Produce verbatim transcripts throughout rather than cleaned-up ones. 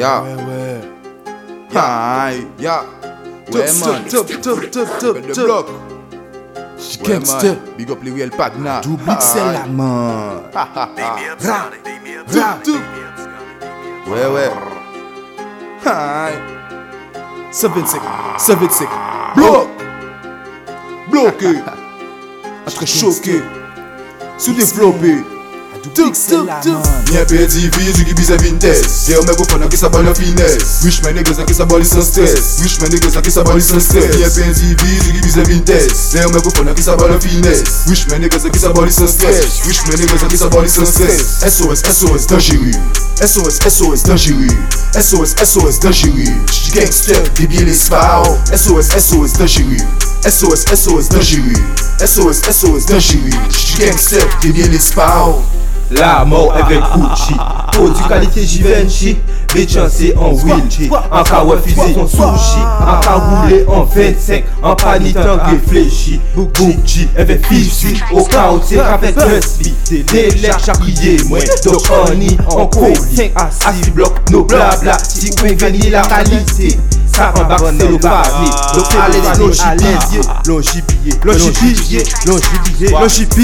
Ya, ya, ya. Ouais man, top, top, top, top, top. Gangster, big up les real Pagna. Double celle la man. Ouais ouais. Hi. sept vingt-cinq, sept vingt-cinq. Bloc, bloqué, très choqué, sous-développé. Tuk tuk tuk. Mien petit visu qui bise vitesse. Des hommes bouffants qui s'abat la finesse. Rich man nègres qui s'abat sans stress. Rich man nègres qui s'abat sans stress. Mien petit visu qui bise vitesse. Des hommes bouffants qui s'abat la finesse. Rich man nègres qui s'abat sans stress. Rich man nègres qui s'abat sans stress. S O S S O S dangereux. S O S S O S dangereux. S O S S O S dangereux. Gangster débile les spars. S O S S O S dangereux. S O S S O S dangereux. S O S S O S dangereux. Gangster débile les spars. La mort est avec Gucci. Produit qualité Givenchy. Béchan c'est en wheelchair. En cas refusé en sushi. En cas roulé en vingt-cinq. En panique en réfléchi. Gucci avec fils. Au cas où c'est avec un spi. Des lettres chaprier moins. Donc on y en colis. cinq à six blocs. Nos blabla. Si on gagne la qualité. Ça va balancer le pavé. Donc allez logipier. Logipier. Logipier. Logipier.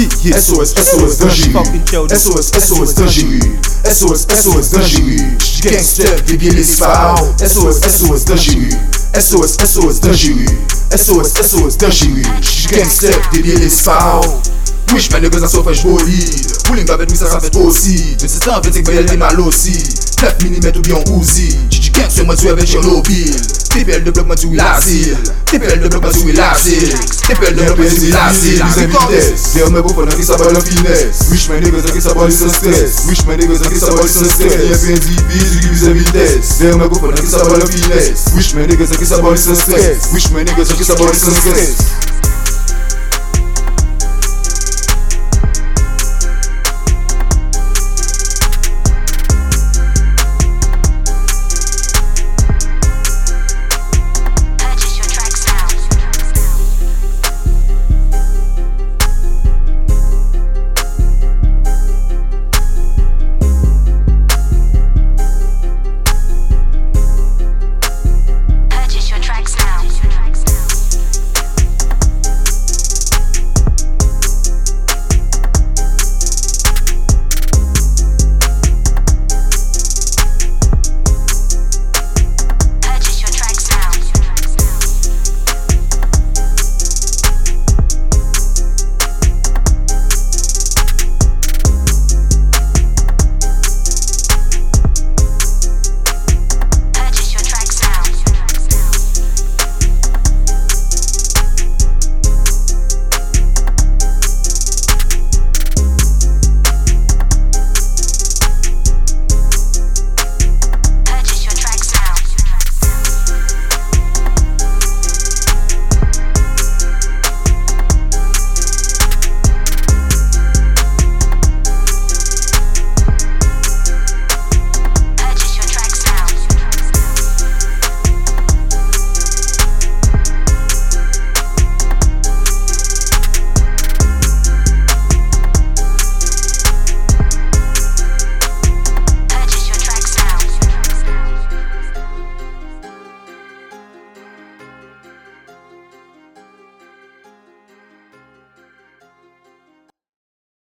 Logipier. S O S S O S dangereux. S O S S O S dangereux. S O S S O S dangereux. Gangster débile les spars. S O S S O S dangereux. S O S S O S dangereux. S O S S O S dangereux. Gangster débile les spars. Wish man nègres ça fait bolide. Pulling avec mi ça ça fait aussi. Mais c'est ça en fait elle est mal aussi. neuf millimètres ou bien Uzi. Gangster moi tu avec Chernobyl. T P L de bloc moi tu l'asile. T P L de bloc moi tu l'asile. T P L de bloc moi tu l'asile. Nous invitez. Des hommes bouffants qui savent la finesse. Wish man nègres qui savent sans stress. Wish man nègres qui savent sans stress. Il y a bien dix qui visent vitesse. Des hommes bouffants qui savent la finesse. Wish man nègres qui savent sans stress. Wish man nègres qui savent sans stress.